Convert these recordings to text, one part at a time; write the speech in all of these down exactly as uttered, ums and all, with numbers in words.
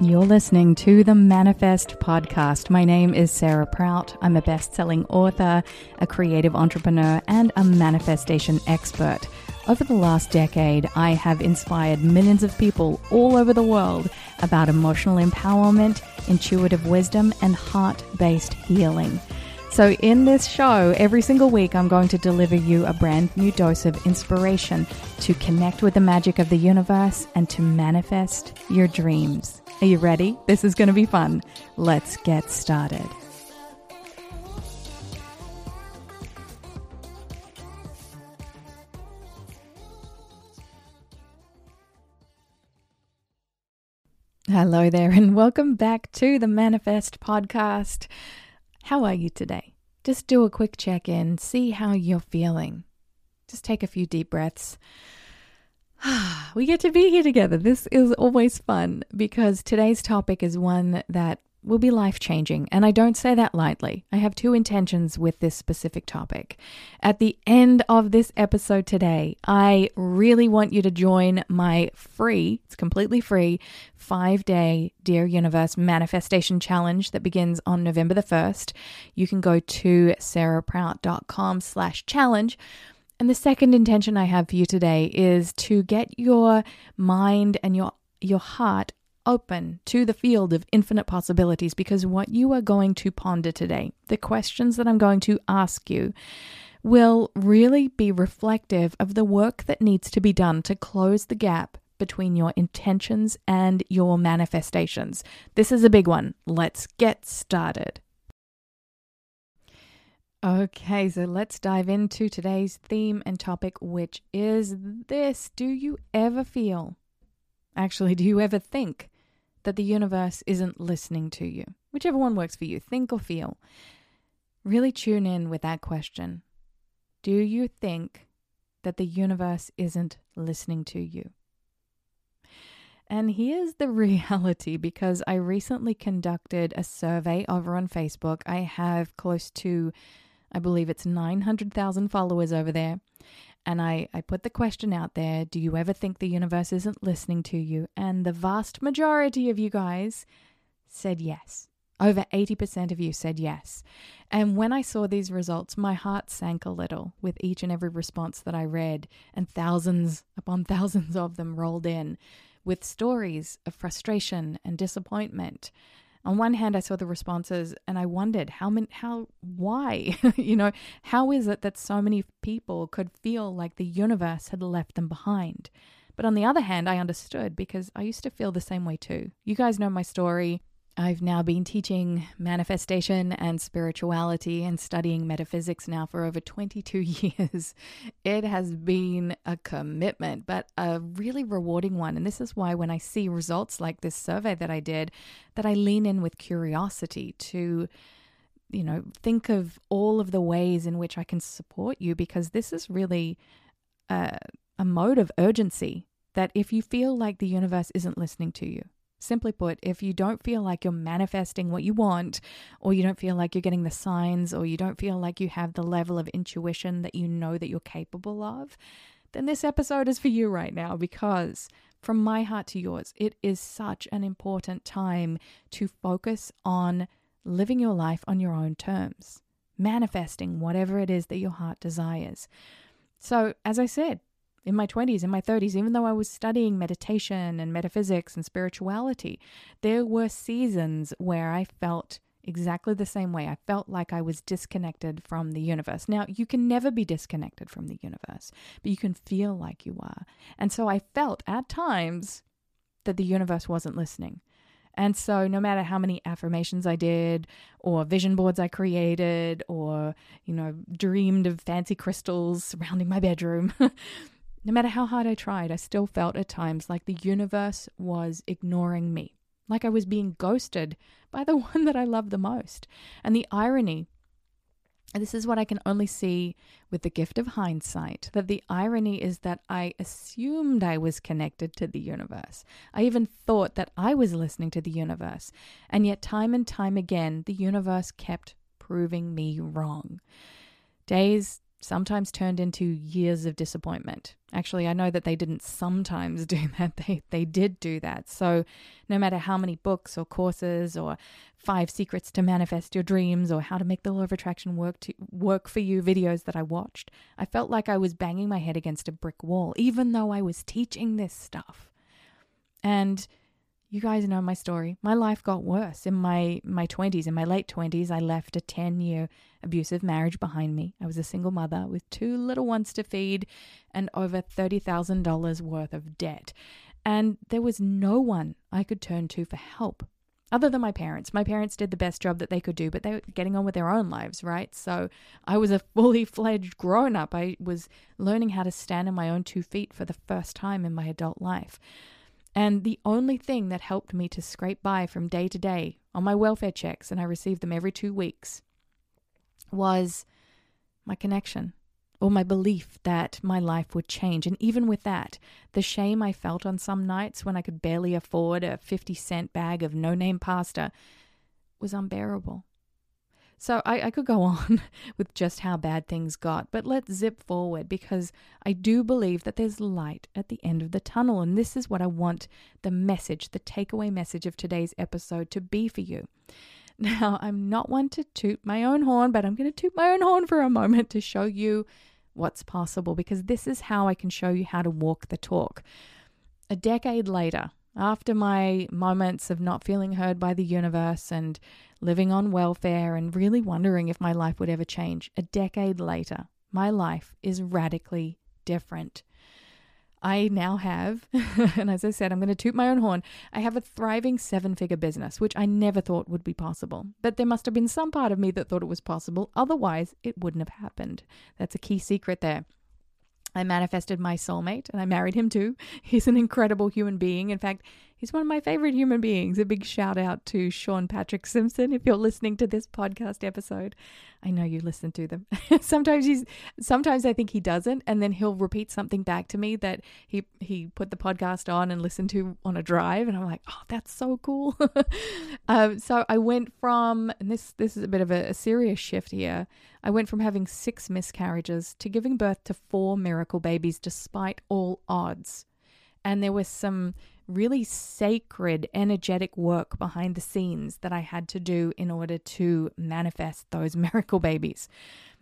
You're listening to the Manifest Podcast. My name is Sarah Prout. I'm a best-selling author, a creative entrepreneur, and a manifestation expert. Over the last decade, I have inspired millions of people all over the world about emotional empowerment, intuitive wisdom, and heart-based healing. So in this show, every single week, I'm going to deliver you a brand new dose of inspiration to connect with the magic of the universe and to manifest your dreams. Are you ready? This is going to be fun. Let's get started. Hello there, and welcome back to the Manifest Podcast. How are you today? Just do a quick check-in, see how you're feeling. Just take a few deep breaths. We get to be here together. This is always fun because today's topic is one that will be life-changing, and I don't say that lightly. I have two intentions with this specific topic. At the end of this episode today, I really want you to join my free, it's completely free, five-day Dear Universe Manifestation Challenge that begins on November the first. You can go to sarahprout.com slash challenge. And the second intention I have for you today is to get your mind and your your heart open to the field of infinite possibilities, because what you are going to ponder today, the questions that I'm going to ask you, will really be reflective of the work that needs to be done to close the gap between your intentions and your manifestations. This is a big one. Let's get started. Okay, so let's dive into today's theme and topic, which is this. Do you ever feel, actually, do you ever think that the universe isn't listening to you? Whichever one works for you, think or feel. Really tune in with that question. Do you think that the universe isn't listening to you? And here's the reality, because I recently conducted a survey over on Facebook. I have close to, I believe it's nine hundred thousand followers over there. And I, I put the question out there, do you ever think the universe isn't listening to you? And the vast majority of you guys said yes. Over eighty percent of you said yes. And when I saw these results, my heart sank a little with each and every response that I read, and thousands upon thousands of them rolled in with stories of frustration and disappointment. On one hand, I saw the responses and I wondered how many, how, why, you know, how is it that so many people could feel like the universe had left them behind? But on the other hand, I understood, because I used to feel the same way too. You guys know my story. I've now been teaching manifestation and spirituality and studying metaphysics now for over twenty-two years. It has been a commitment, but a really rewarding one. And this is why when I see results like this survey that I did, that I lean in with curiosity to, you know, think of all of the ways in which I can support you, because this is really a, a mode of urgency that if you feel like the universe isn't listening to you, simply put, if you don't feel like you're manifesting what you want, or you don't feel like you're getting the signs, or you don't feel like you have the level of intuition that you know that you're capable of, then this episode is for you right now, because from my heart to yours, it is such an important time to focus on living your life on your own terms, manifesting whatever it is that your heart desires. So, as I said, in my twenties, in my thirties, even though I was studying meditation and metaphysics and spirituality, there were seasons where I felt exactly the same way. I felt like I was disconnected from the universe. Now, you can never be disconnected from the universe, but you can feel like you are. And so I felt at times that the universe wasn't listening. And so no matter how many affirmations I did, or vision boards I created, or, you know, dreamed of fancy crystals surrounding my bedroom, no matter how hard I tried, I still felt at times like the universe was ignoring me, like I was being ghosted by the one that I love the most. And the irony, and this is what I can only see with the gift of hindsight, that the irony is that I assumed I was connected to the universe. I even thought that I was listening to the universe. And yet time and time again, the universe kept proving me wrong. Days, sometimes turned into years of disappointment. Actually, I know that they didn't sometimes do that. They they did do that. So no matter how many books or courses or five secrets to manifest your dreams or how to make the law of attraction work to work for you videos that I watched, I felt like I was banging my head against a brick wall, even though I was teaching this stuff. And you guys know my story. My life got worse in my, my twenties. In my late twenties, I left a ten-year abusive marriage behind me. I was a single mother with two little ones to feed and over thirty thousand dollars worth of debt. And there was no one I could turn to for help other than my parents. My parents did the best job that they could do, but they were getting on with their own lives, right? So I was a fully fledged grown-up. I was learning how to stand on my own two feet for the first time in my adult life. And the only thing that helped me to scrape by from day to day on my welfare checks, and I received them every two weeks, was my connection or my belief that my life would change. And even with that, the shame I felt on some nights when I could barely afford a fifty cent bag of no-name pasta was unbearable. So I, I could go on with just how bad things got, but let's zip forward because I do believe that there's light at the end of the tunnel. And this is what I want the message, the takeaway message of today's episode to be for you. Now, I'm not one to toot my own horn, but I'm going to toot my own horn for a moment to show you what's possible, because this is how I can show you how to walk the talk. A decade later, after my moments of not feeling heard by the universe and living on welfare and really wondering if my life would ever change, a decade later, my life is radically different. I now have, and as I said, I'm going to toot my own horn, I have a thriving seven-figure business, which I never thought would be possible. But there must have been some part of me that thought it was possible. Otherwise, it wouldn't have happened. That's a key secret there. I manifested my soulmate and I married him too. He's an incredible human being. In fact, he's one of my favorite human beings. A big shout out to Sean Patrick Simpson. If you're listening to this podcast episode, I know you listen to them. Sometimes he's, sometimes I think he doesn't. And then he'll repeat something back to me that he, he put the podcast on and listened to on a drive. And I'm like, oh, that's so cool. um, so I went from, and this, this is a bit of a, a serious shift here. I went from having six miscarriages to giving birth to four miracle babies despite all odds. And there was some really sacred, energetic work behind the scenes that I had to do in order to manifest those miracle babies.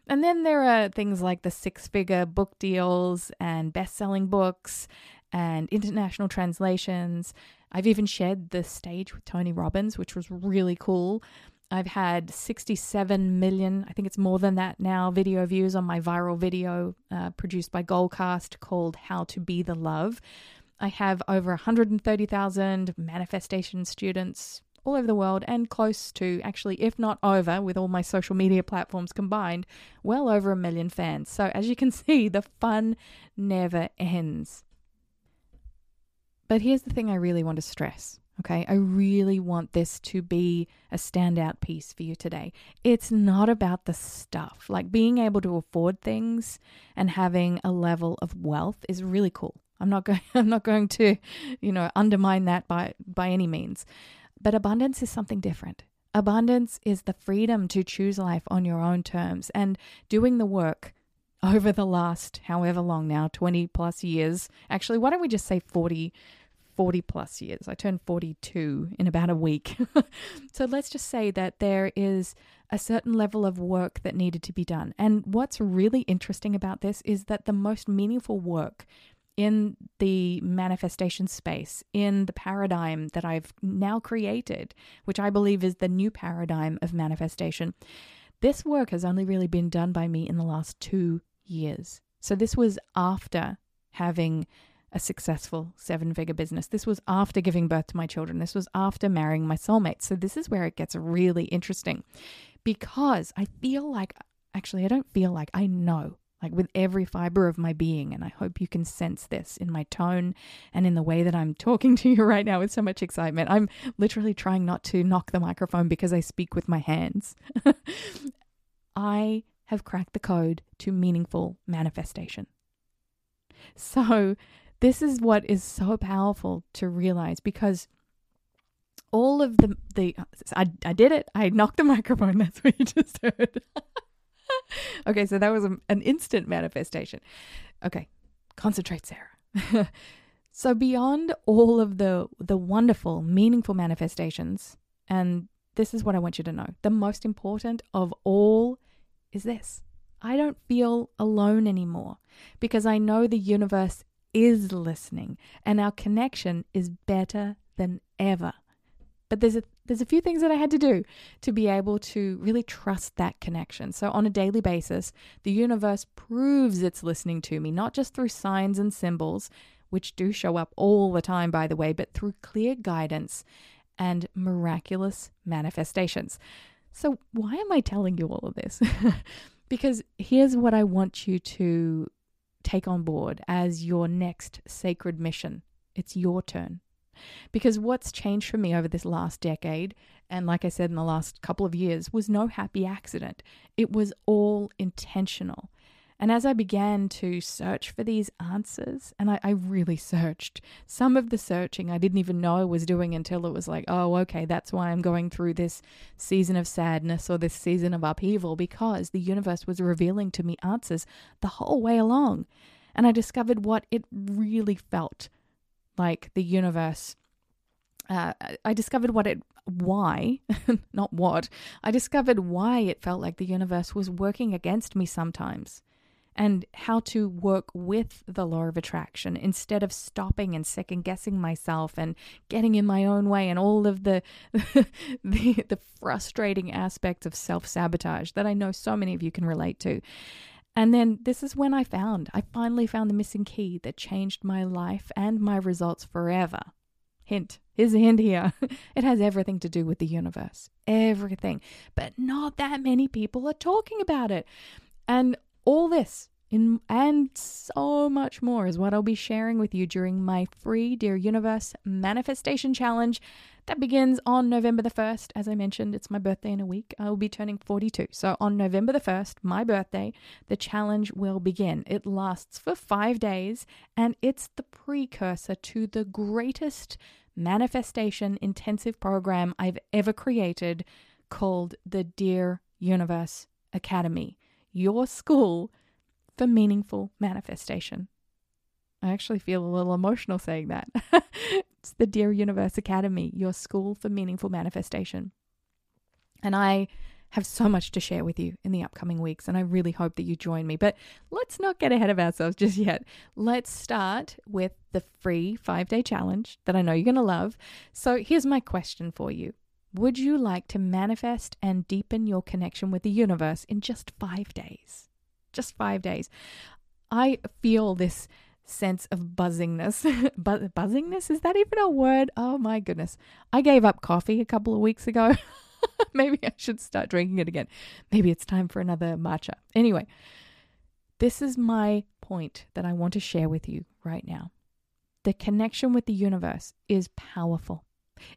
And then there are things like the six-figure book deals and best-selling books and international translations. I've even shared the stage with Tony Robbins, which was really cool. I've had sixty-seven million, I think it's more than that now, video views on my viral video uh, produced by Goldcast called How to Be the Love. I have over one hundred thirty thousand manifestation students all over the world and close to, actually, if not over, with all my social media platforms combined, well over a million fans. So as you can see, the fun never ends. But here's the thing I really want to stress. Okay, I really want this to be a standout piece for you today. It's not about the stuff. Like being able to afford things and having a level of wealth is really cool. I'm not going I'm not going to, you know, undermine that by by any means. But abundance is something different. Abundance is the freedom to choose life on your own terms, and doing the work over the last however long now, twenty plus years. Actually, why don't we just say forty forty plus years. I turned forty-two in about a week. So let's just say that there is a certain level of work that needed to be done. And what's really interesting about this is that the most meaningful work in the manifestation space, in the paradigm that I've now created, which I believe is the new paradigm of manifestation, this work has only really been done by me in the last two years. So this was after having a successful seven-figure business. This was after giving birth to my children. This was after marrying my soulmate. So this is where it gets really interesting, because I feel like, actually, I don't feel like, I know, like with every fiber of my being, and I hope you can sense this in my tone and in the way that I'm talking to you right now with so much excitement. I'm literally trying not to knock the microphone because I speak with my hands. I have cracked the code to meaningful manifestation. So this is what is so powerful to realize, because all of the, the I, I did it. I knocked the microphone. That's what you just heard. Okay, so that was a, an instant manifestation. Okay, concentrate, Sarah. So beyond all of the the wonderful, meaningful manifestations, and this is what I want you to know, the most important of all is this. I don't feel alone anymore because I know the universe is listening and our connection is better than ever. But there's a there's a few things that I had to do to be able to really trust that connection. So on a daily basis, the universe proves it's listening to me, not just through signs and symbols, which do show up all the time, by the way, but through clear guidance and miraculous manifestations. So why am I telling you all of this? Because here's what I want you to take on board as your next sacred mission. It's your turn. Because what's changed for me over this last decade, and like I said in the last couple of years, was no happy accident. It was all intentional. And as I began to search for these answers, and I, I really searched, some of the searching I didn't even know I was doing until it was like, oh, okay, that's why I'm going through this season of sadness or this season of upheaval, because the universe was revealing to me answers the whole way along. And I discovered what it really felt like the universe, uh, I discovered what it, why, not what, I discovered why it felt like the universe was working against me sometimes, and how to work with the law of attraction instead of stopping and second guessing myself and getting in my own way and all of the, the, the frustrating aspects of self-sabotage that I know so many of you can relate to. And then this is when I found, I finally found the missing key that changed my life and my results forever. Hint, here's a hint here. It has everything to do with the universe, everything, but not that many people are talking about it. And all this in, and so much more is what I'll be sharing with you during my free Dear Universe Manifestation Challenge that begins on November the first. As I mentioned, it's my birthday in a week. I'll be turning forty-two. So on November the first, my birthday, the challenge will begin. It lasts for five days and it's the precursor to the greatest manifestation intensive program I've ever created, called the Dear Universe Academy, your school for meaningful manifestation. I actually feel a little emotional saying that. It's the Dear Universe Academy, your school for meaningful manifestation. And I have so much to share with you in the upcoming weeks, and I really hope that you join me. But let's not get ahead of ourselves just yet. Let's start with the free five-day challenge that I know you're going to love. So here's my question for you. Would you like to manifest and deepen your connection with the universe in just five days? Just five days. I feel this sense of buzzingness. Bu- buzzingness? Is that even a word? Oh my goodness. I gave up coffee a couple of weeks ago. Maybe I should start drinking it again. Maybe it's time for another matcha. Anyway, this is my point that I want to share with you right now. The connection with the universe is powerful.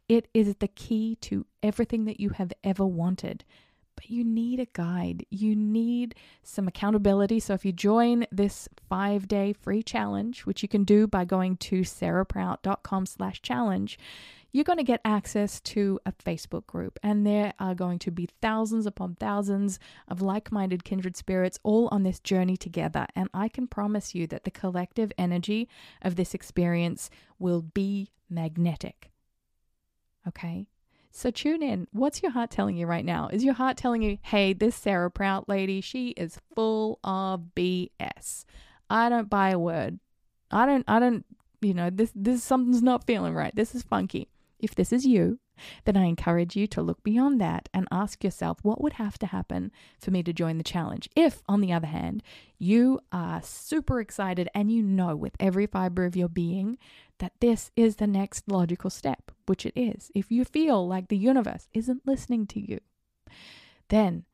It is the key to everything that you have ever wanted, but you need a guide. You need some accountability. So if you join this five-day free challenge, which you can do by going to sarahprout.com slash challenge, you're going to get access to a Facebook group, and there are going to be thousands upon thousands of like-minded kindred spirits all on this journey together. And I can promise you that the collective energy of this experience will be magnetic. Okay, so tune in. What's your heart telling you right now? Is your heart telling you, hey, this Sarah Prout lady, she is full of B S. I don't buy a word. I don't, I don't, you know, this, this, something's not feeling right. This is funky. If this is you, then I encourage you to look beyond that and ask yourself, what would have to happen for me to join the challenge? If, on the other hand, you are super excited and you know with every fiber of your being that this is the next logical step, which it is. If you feel like the universe isn't listening to you, then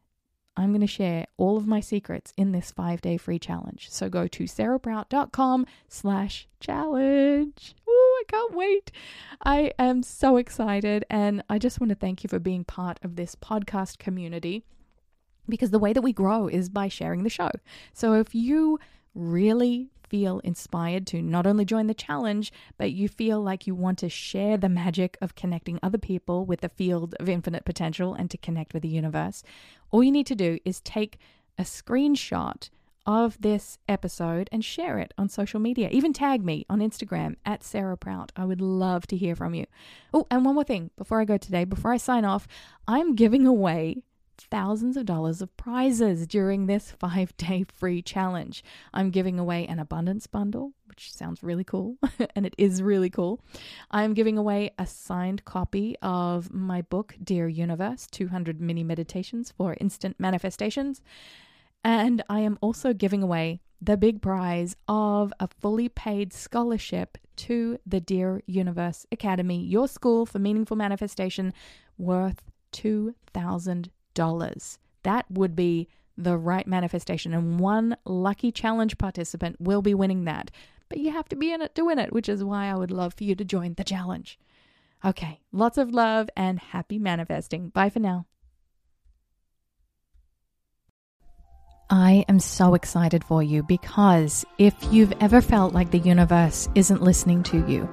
I'm going to share all of my secrets in this five-day free challenge. So go to sarahprout.com slash challenge. Woo, I can't wait. I am so excited. And I just want to thank you for being part of this podcast community, because the way that we grow is by sharing the show. So if you really feel inspired to not only join the challenge, but you feel like you want to share the magic of connecting other people with the field of infinite potential and to connect with the universe, all you need to do is take a screenshot of this episode and share it on social media. Even tag me on Instagram at Sarah Prout. I would love to hear from you. Oh, and one more thing before I go today, before I sign off, I'm giving away thousands of dollars of prizes during this five-day free challenge. I'm giving away an abundance bundle, which sounds really cool, and it is really cool. I'm giving away a signed copy of my book, Dear Universe, two hundred Mini Meditations for Instant Manifestations. And I am also giving away the big prize of a fully paid scholarship to the Dear Universe Academy, your school for meaningful manifestation, worth two thousand dollars. That would be the right manifestation, and one lucky challenge participant will be winning that. But you have to be in it to win it, which is why I would love for you to join the challenge. Okay, lots of love and happy manifesting. Bye for now. I am so excited for you, because if you've ever felt like the universe isn't listening to you,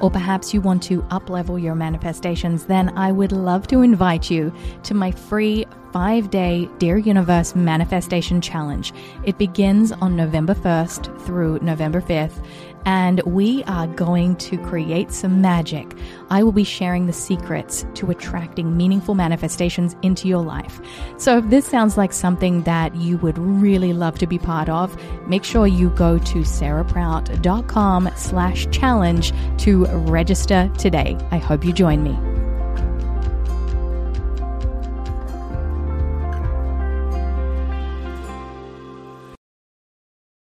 or perhaps you want to up-level your manifestations, then I would love to invite you to my free five-day Dear Universe Manifestation Challenge. It begins on November first through November fifth, and we are going to create some magic. I will be sharing the secrets to attracting meaningful manifestations into your life. So if this sounds like something that you would really love to be part of, make sure you go to sarah prout dot com slash challenge to register today. I hope you join me.